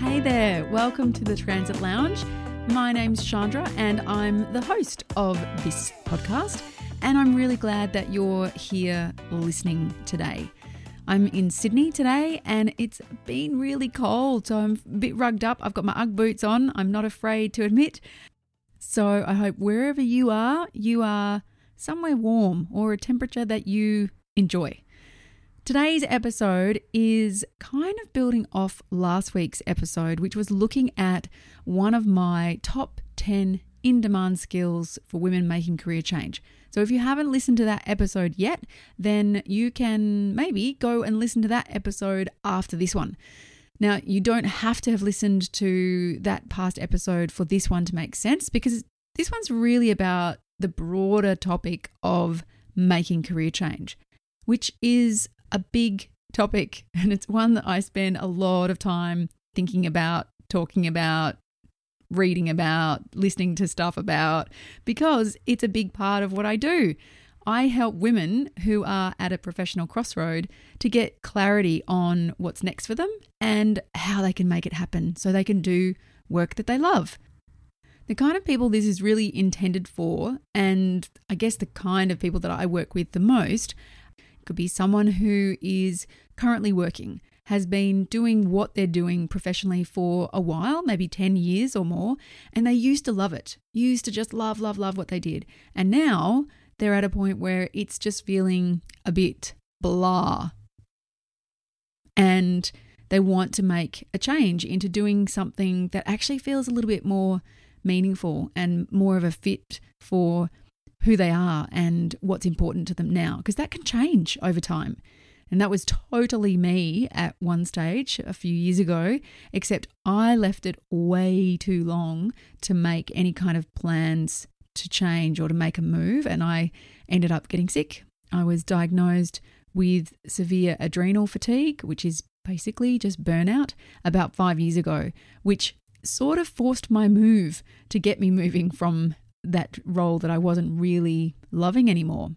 Hey there, welcome to the Transit Lounge. My name's Chandra and I'm the host of this podcast, and I'm really glad that you're here listening today. I'm in Sydney today and it's been really cold, so I'm a bit rugged up. I've got my UGG boots on, I'm not afraid to admit. So I hope wherever you are somewhere warm or a temperature that you enjoy. Today's episode is kind of building off last week's episode, which was looking at one of my top 10 in-demand skills for women making career change. So if you haven't listened to that episode yet, then you can maybe go and listen to that episode after this one. Now, you don't have to have listened to that past episode for this one to make sense, because this one's really about the broader topic of making career change, which is a big topic, and it's one that I spend a lot of time thinking about, talking about, reading about, listening to stuff about, because it's a big part of what I do. I help women who are at a professional crossroad to get clarity on what's next for them and how they can make it happen so they can do work that they love. The kind of people this is really intended for, and I guess the kind of people that I work with the most, could be someone who is currently working, has been doing what they're doing professionally for a while, maybe 10 years or more, and they used to love it, used to just love what they did. And now they're at a point where it's just feeling a bit blah. And they want to make a change into doing something that actually feels a little bit more meaningful and more of a fit for who they are and what's important to them now, because that can change over time. And that was totally me at one stage a few years ago, except I left it way too long to make any kind of plans to change or to make a move, and I ended up getting sick. I was diagnosed with severe adrenal fatigue, which is basically just burnout, about 5 years ago, which sort of forced my move to get me moving from that role that I wasn't really loving anymore.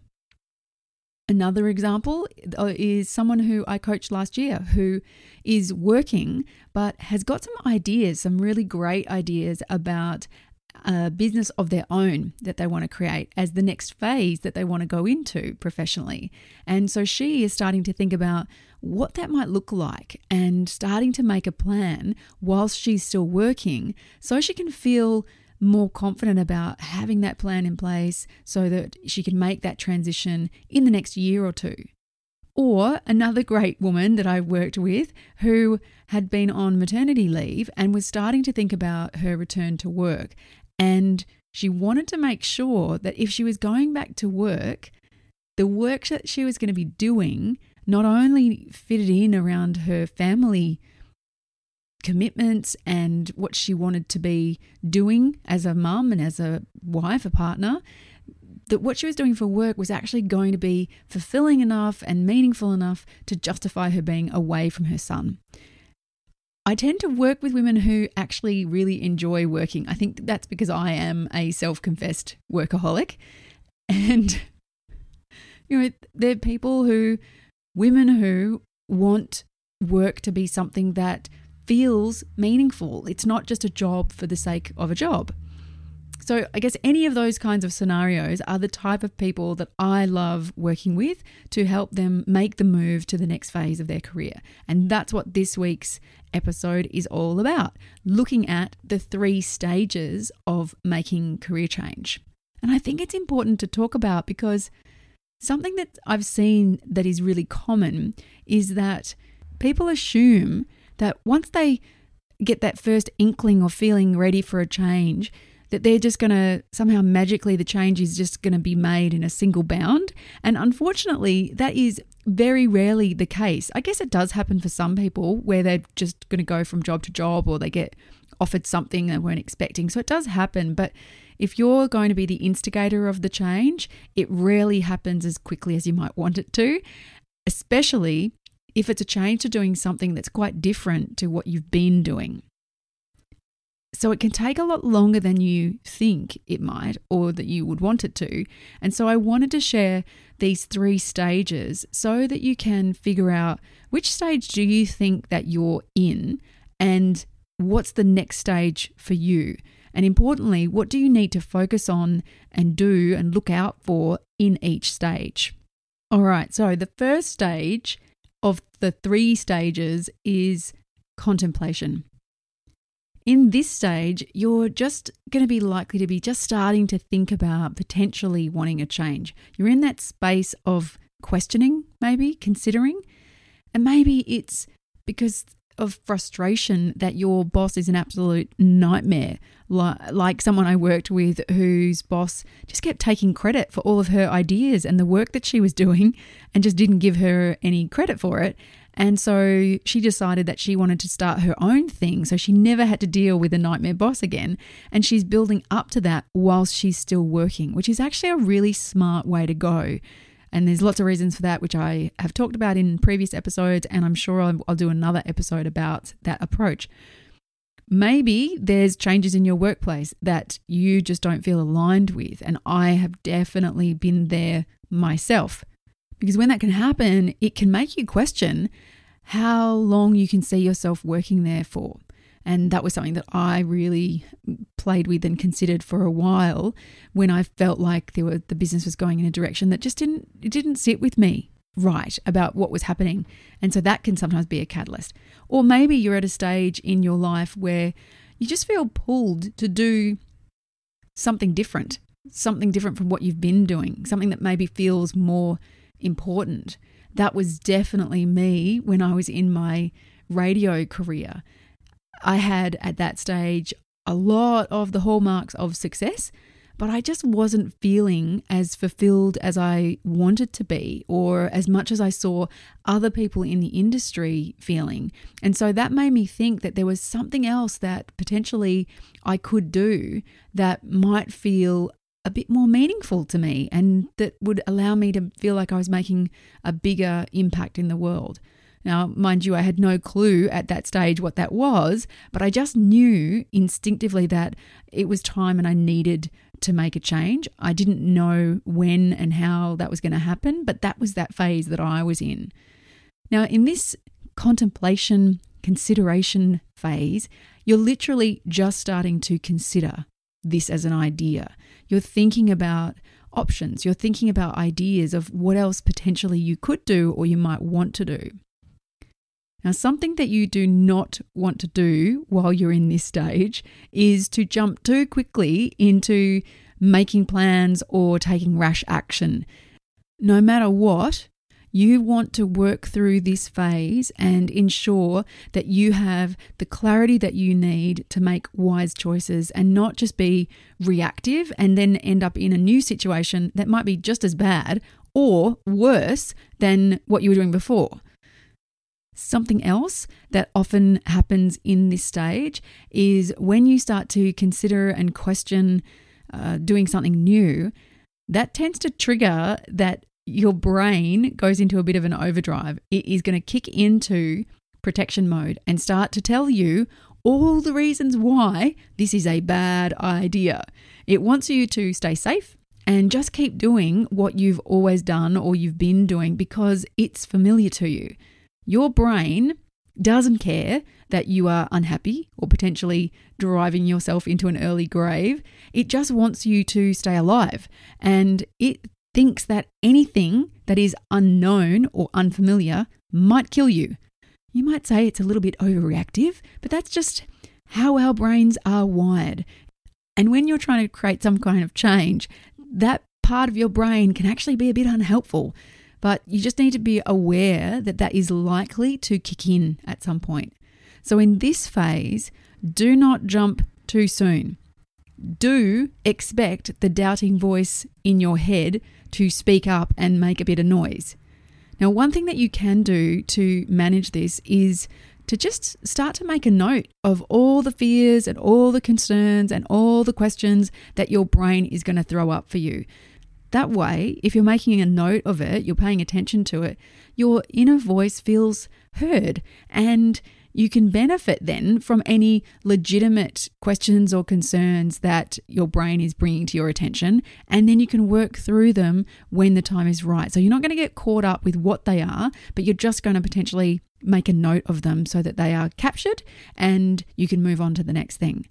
Another example is someone who I coached last year who is working but has got some ideas, some really great ideas about a business of their own that they want to create as the next phase that they want to go into professionally. And so she is starting to think about what that might look like and starting to make a plan whilst she's still working so she can feel more confident about having that plan in place so that she can make that transition in the next year or two. Or another great woman that I worked with who had been on maternity leave and was starting to think about her return to work. And she wanted to make sure that if she was going back to work, the work that she was going to be doing not only fitted in around her family commitments and what she wanted to be doing as a mum and as a wife, a partner, that what she was doing for work was actually going to be fulfilling enough and meaningful enough to justify her being away from her son. I tend to work with women who actually really enjoy working. I think that's because I am a self-confessed workaholic, and you know, they're people who, women who want work to be something that feels meaningful. It's not just a job for the sake of a job. So I guess any of those kinds of scenarios are the type of people that I love working with to help them make the move to the next phase of their career. And that's what this week's episode is all about, looking at the three stages of making career change. And I think it's important to talk about, because something that I've seen that is really common is that people assume that once they get that first inkling or feeling ready for a change, that they're just going to somehow magically, the change is just going to be made in a single bound. And unfortunately, that is very rarely the case. I guess it does happen for some people where they're just going to go from job to job, or they get offered something they weren't expecting. So it does happen. But if you're going to be the instigator of the change, it rarely happens as quickly as you might want it to, especially if it's a change to doing something that's quite different to what you've been doing. So it can take a lot longer than you think it might, or that you would want it to. And so I wanted to share these 3 stages so that you can figure out which stage do you think that you're in and what's the next stage for you. And importantly, what do you need to focus on and do and look out for in each stage? All right, so the first stage of the 3 stages is contemplation. In this stage, you're just going to be likely to be just starting to think about potentially wanting a change. You're in that space of questioning, maybe considering, and maybe it's because of frustration that your boss is an absolute nightmare. Like someone I worked with whose boss just kept taking credit for all of her ideas and the work that she was doing and just didn't give her any credit for it. And so she decided that she wanted to start her own thing so she never had to deal with a nightmare boss again. And she's building up to that whilst she's still working, which is actually a really smart way to go. And there's lots of reasons for that, which I have talked about in previous episodes, and I'm sure I'll do another episode about that approach. Maybe there's changes in your workplace that you just don't feel aligned with, and I have definitely been there myself. Because when that can happen, it can make you question how long you can see yourself working there for. And that was something that I really played with and considered for a while when I felt like the business was going in a direction that just didn't sit with me right about what was happening. And so that can sometimes be a catalyst. Or maybe you're at a stage in your life where you just feel pulled to do something different from what you've been doing, something that maybe feels more important. That was definitely me when I was in my radio career. I had at that stage a lot of the hallmarks of success, but I just wasn't feeling as fulfilled as I wanted to be, or as much as I saw other people in the industry feeling. And so that made me think that there was something else that potentially I could do that might feel a bit more meaningful to me, and that would allow me to feel like I was making a bigger impact in the world. Now, mind you, I had no clue at that stage what that was, but I just knew instinctively that it was time and I needed to make a change. I didn't know when and how that was going to happen, but that was that phase that I was in. Now, in this contemplation, consideration phase, you're literally just starting to consider this as an idea. You're thinking about options. You're thinking about ideas of what else potentially you could do or you might want to do. Now, something that you do not want to do while you're in this stage is to jump too quickly into making plans or taking rash action. No matter what, you want to work through this phase and ensure that you have the clarity that you need to make wise choices and not just be reactive and then end up in a new situation that might be just as bad or worse than what you were doing before. Something else that often happens in this stage is when you start to consider and question doing something new, that tends to trigger that your brain goes into a bit of an overdrive. It is going to kick into protection mode and start to tell you all the reasons why this is a bad idea. It wants you to stay safe and just keep doing what you've always done or you've been doing because it's familiar to you. Your brain doesn't care that you are unhappy or potentially driving yourself into an early grave. It just wants you to stay alive, and it thinks that anything that is unknown or unfamiliar might kill you. You might say it's a little bit overreactive, but that's just how our brains are wired. And when you're trying to create some kind of change, that part of your brain can actually be a bit unhelpful. But you just need to be aware that that is likely to kick in at some point. So in this phase, do not jump too soon. Do expect the doubting voice in your head to speak up and make a bit of noise. Now, one thing that you can do to manage this is to just start to make a note of all the fears and all the concerns and all the questions that your brain is going to throw up for you. That way, if you're making a note of it, you're paying attention to it, your inner voice feels heard, and you can benefit then from any legitimate questions or concerns that your brain is bringing to your attention, and then you can work through them when the time is right. So you're not going to get caught up with what they are, but you're just going to potentially make a note of them so that they are captured and you can move on to the next thing.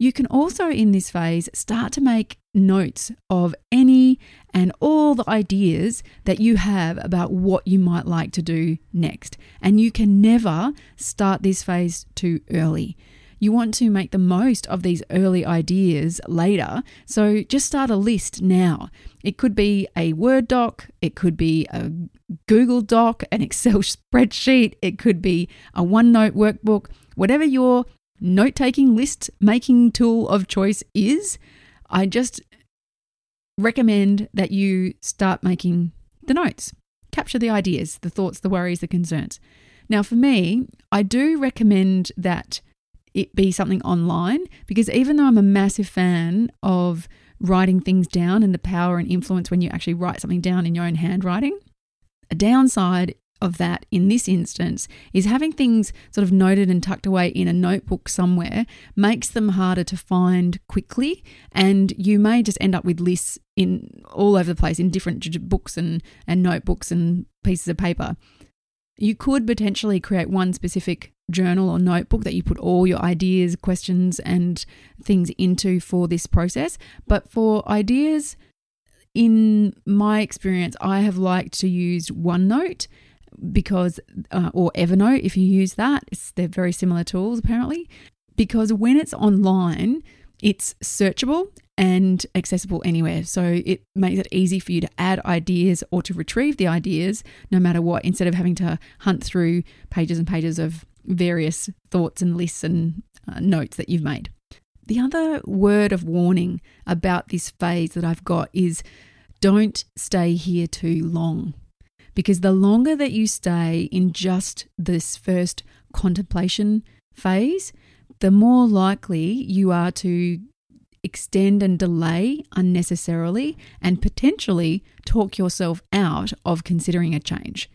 You can also in this phase start to make notes of any and all the ideas that you have about what you might like to do next. And you can never start this phase too early. You want to make the most of these early ideas later. So just start a list now. It could be a Word doc. It could be a Google doc, an Excel spreadsheet. It could be a OneNote workbook, whatever your note-taking, list-making tool of choice is. I just recommend that you start making the notes. Capture the ideas, the thoughts, the worries, the concerns. Now for me, I do recommend that it be something online, because even though I'm a massive fan of writing things down and the power and influence when you actually write something down in your own handwriting, a downside of that in this instance is having things sort of noted and tucked away in a notebook somewhere makes them harder to find quickly, and you may just end up with lists in all over the place in different books and notebooks and pieces of paper. You could potentially create one specific journal or notebook that you put all your ideas, questions and things into for this process, but for ideas, in my experience, I have liked to use OneNote because or Evernote if you use that. They're very similar tools apparently, because when it's online, it's searchable and accessible anywhere. So it makes it easy for you to add ideas or to retrieve the ideas no matter what, instead of having to hunt through pages and pages of various thoughts and lists and notes that you've made. The other word of warning about this phase that I've got is don't stay here too long. Because the longer that you stay in just this first contemplation phase, the more likely you are to extend and delay unnecessarily and potentially talk yourself out of considering a change.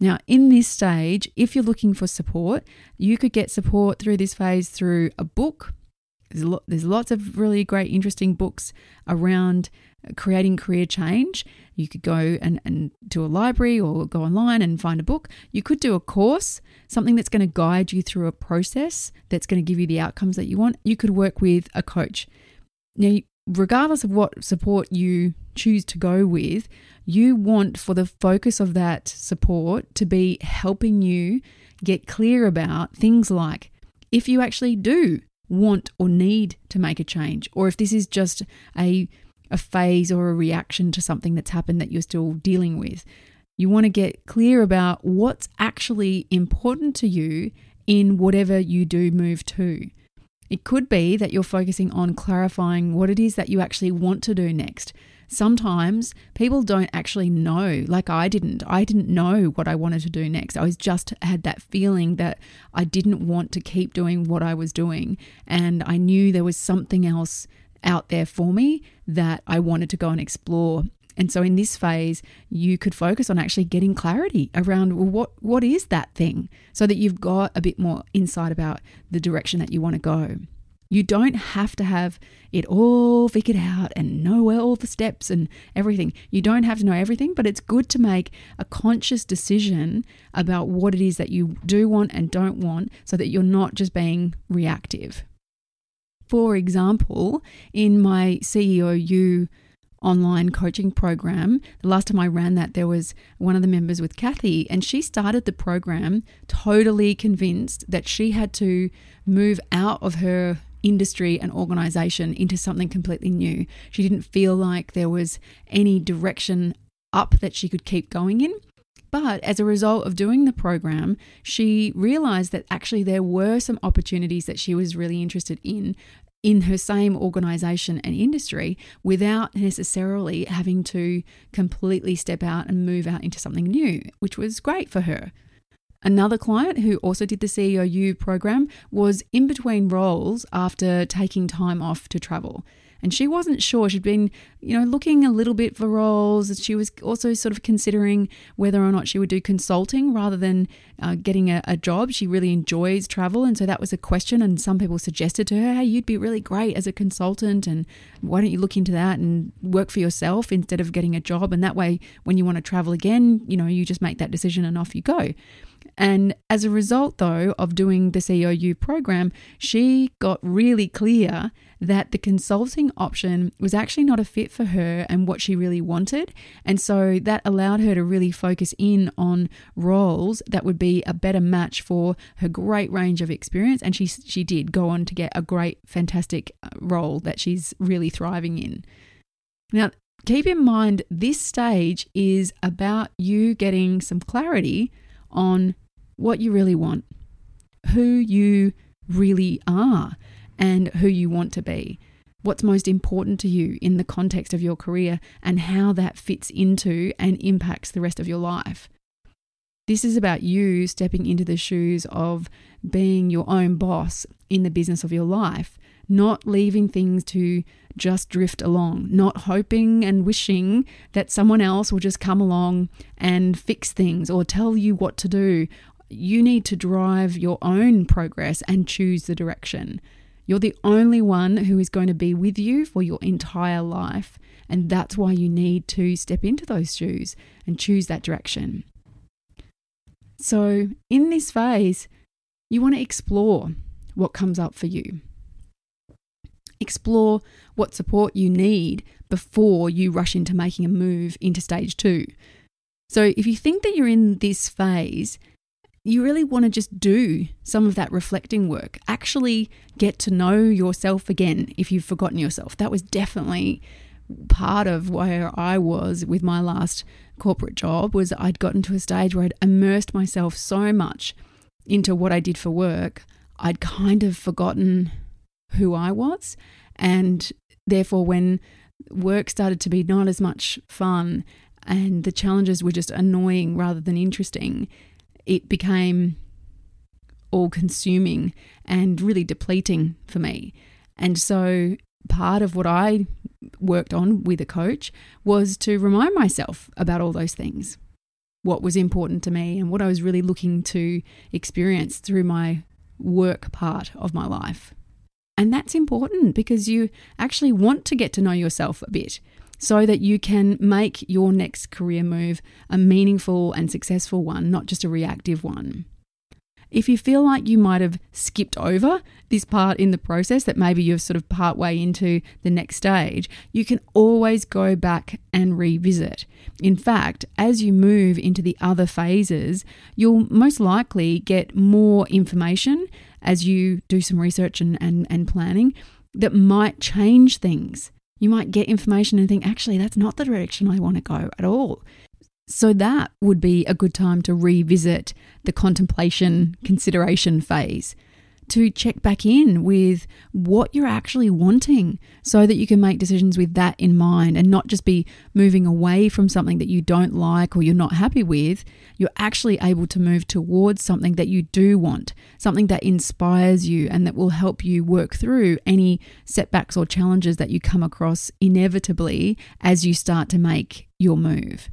Now, in this stage, if you're looking for support, you could get support through this phase through a book. There's lots of really great, interesting books around creating career change. You could go and to a library or go online and find a book. You could do a course, something that's going to guide you through a process that's going to give you the outcomes that you want. You could work with a coach. Now, regardless of what support you choose to go with, you want for the focus of that support to be helping you get clear about things like if you actually do want or need to make a change, or if this is just a phase or a reaction to something that's happened that you're still dealing with. You want to get clear about what's actually important to you in whatever you do move to. It could be that you're focusing on clarifying what it is that you actually want to do next. Sometimes people don't actually know, like I didn't. I didn't know what I wanted to do next. I was just had that feeling that I didn't want to keep doing what I was doing, and I knew there was something else out there for me that I wanted to go and explore. And so in this phase, you could focus on actually getting clarity around what is that thing, so that you've got a bit more insight about the direction that you want to go. You don't have to have it all figured out and know all the steps and everything. You don't have to know everything, but it's good to make a conscious decision about what it is that you do want and don't want, so that you're not just being reactive. For example, in my CEOU online coaching program, the last time I ran that, there was one of the members with Kathy, and she started the program totally convinced that she had to move out of her industry and organization into something completely new. She didn't feel like there was any direction up that she could keep going in. But as a result of doing the program, she realized that actually there were some opportunities that she was really interested in in her same organisation and industry without necessarily having to completely step out and move out into something new, which was great for her. Another client who also did the CEOU program was in between roles after taking time off to travel. And she wasn't sure. She'd been, looking a little bit for roles. She was also sort of considering whether or not she would do consulting rather than getting a job. She really enjoys travel. And so that was a question. And some people suggested to her, hey, you'd be really great as a consultant. And why don't you look into that and work for yourself instead of getting a job? And that way, when you want to travel again, you just make that decision and off you go. And as a result, though, of doing the CEOU program, she got really clear that the consulting option was actually not a fit for her and what she really wanted. And so that allowed her to really focus in on roles that would be a better match for her great range of experience. And she did go on to get a great, fantastic role that she's really thriving in. Now, keep in mind, this stage is about you getting some clarity on what you really want, who you really are, and who you want to be, what's most important to you in the context of your career, and how that fits into and impacts the rest of your life. This is about you stepping into the shoes of being your own boss in the business of your life, not leaving things to just drift along, not hoping and wishing that someone else will just come along and fix things or tell you what to do. You need to drive your own progress and choose the direction. You're the only one who is going to be with you for your entire life. And that's why you need to step into those shoes and choose that direction. So in this phase, you want to explore what comes up for you. Explore what support you need before you rush into making a move into stage 2. So if you think that you're in this phase, you really want to just do some of that reflecting work. Actually get to know yourself again if you've forgotten yourself. That was definitely part of where I was with my last corporate job, was I'd gotten to a stage where I'd immersed myself so much into what I did for work, I'd kind of forgotten who I was. And therefore, when work started to be not as much fun and the challenges were just annoying rather than interesting, it became all-consuming and really depleting for me. And so part of what I worked on with a coach was to remind myself about all those things, what was important to me and what I was really looking to experience through my work part of my life. And that's important because you actually want to get to know yourself a bit so that you can make your next career move a meaningful and successful one, not just a reactive one. If you feel like you might have skipped over this part in the process, that maybe you're sort of partway into the next stage, you can always go back and revisit. In fact, as you move into the other phases, you'll most likely get more information as you do some research and planning that might change things. You might get information and think, actually, that's not the direction I want to go at all. So that would be a good time to revisit the contemplation, consideration phase, to check back in with what you're actually wanting so that you can make decisions with that in mind and not just be moving away from something that you don't like or you're not happy with. You're actually able to move towards something that you do want, something that inspires you and that will help you work through any setbacks or challenges that you come across inevitably as you start to make your move.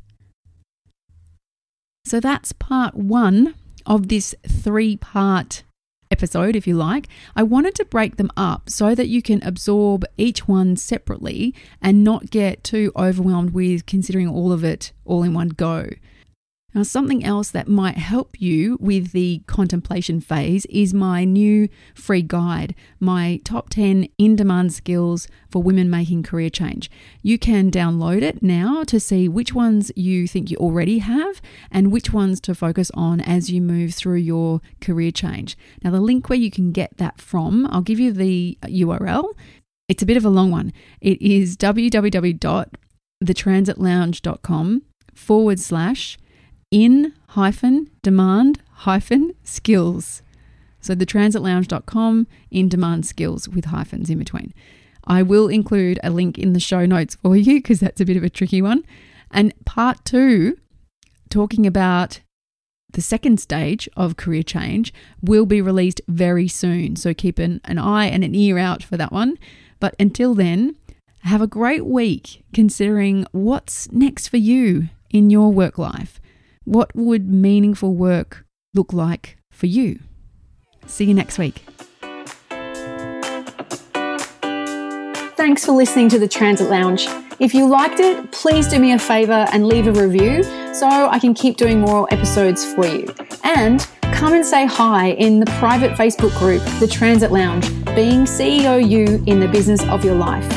So that's part 1 of this 3-part episode, if you like. I wanted to break them up so that you can absorb each one separately and not get too overwhelmed with considering all of it all in one go. Now, something else that might help you with the contemplation phase is my new free guide, my top 10 in-demand skills for women making career change. You can download it now to see which ones you think you already have and which ones to focus on as you move through your career change. Now, the link where you can get that from, I'll give you the URL. It's a bit of a long one. It is www.thetransit.com/in-demand-skills. So thetransit.lounge.com in-demand skills with hyphens in between. I will include a link in the show notes for you because that's a bit of a tricky one. And part two, talking about the second stage of career change, will be released very soon. So keep an eye and an ear out for that one. But until then, have a great week considering what's next for you in your work life. What would meaningful work look like for you? See you next week. Thanks for listening to The Transit Lounge. If you liked it, please do me a favour and leave a review so I can keep doing more episodes for you. And come and say hi in the private Facebook group, The Transit Lounge, being CEOU in the business of your life.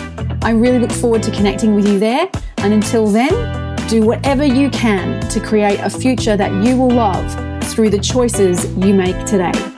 I really look forward to connecting with you there. And until then, do whatever you can to create a future that you will love through the choices you make today.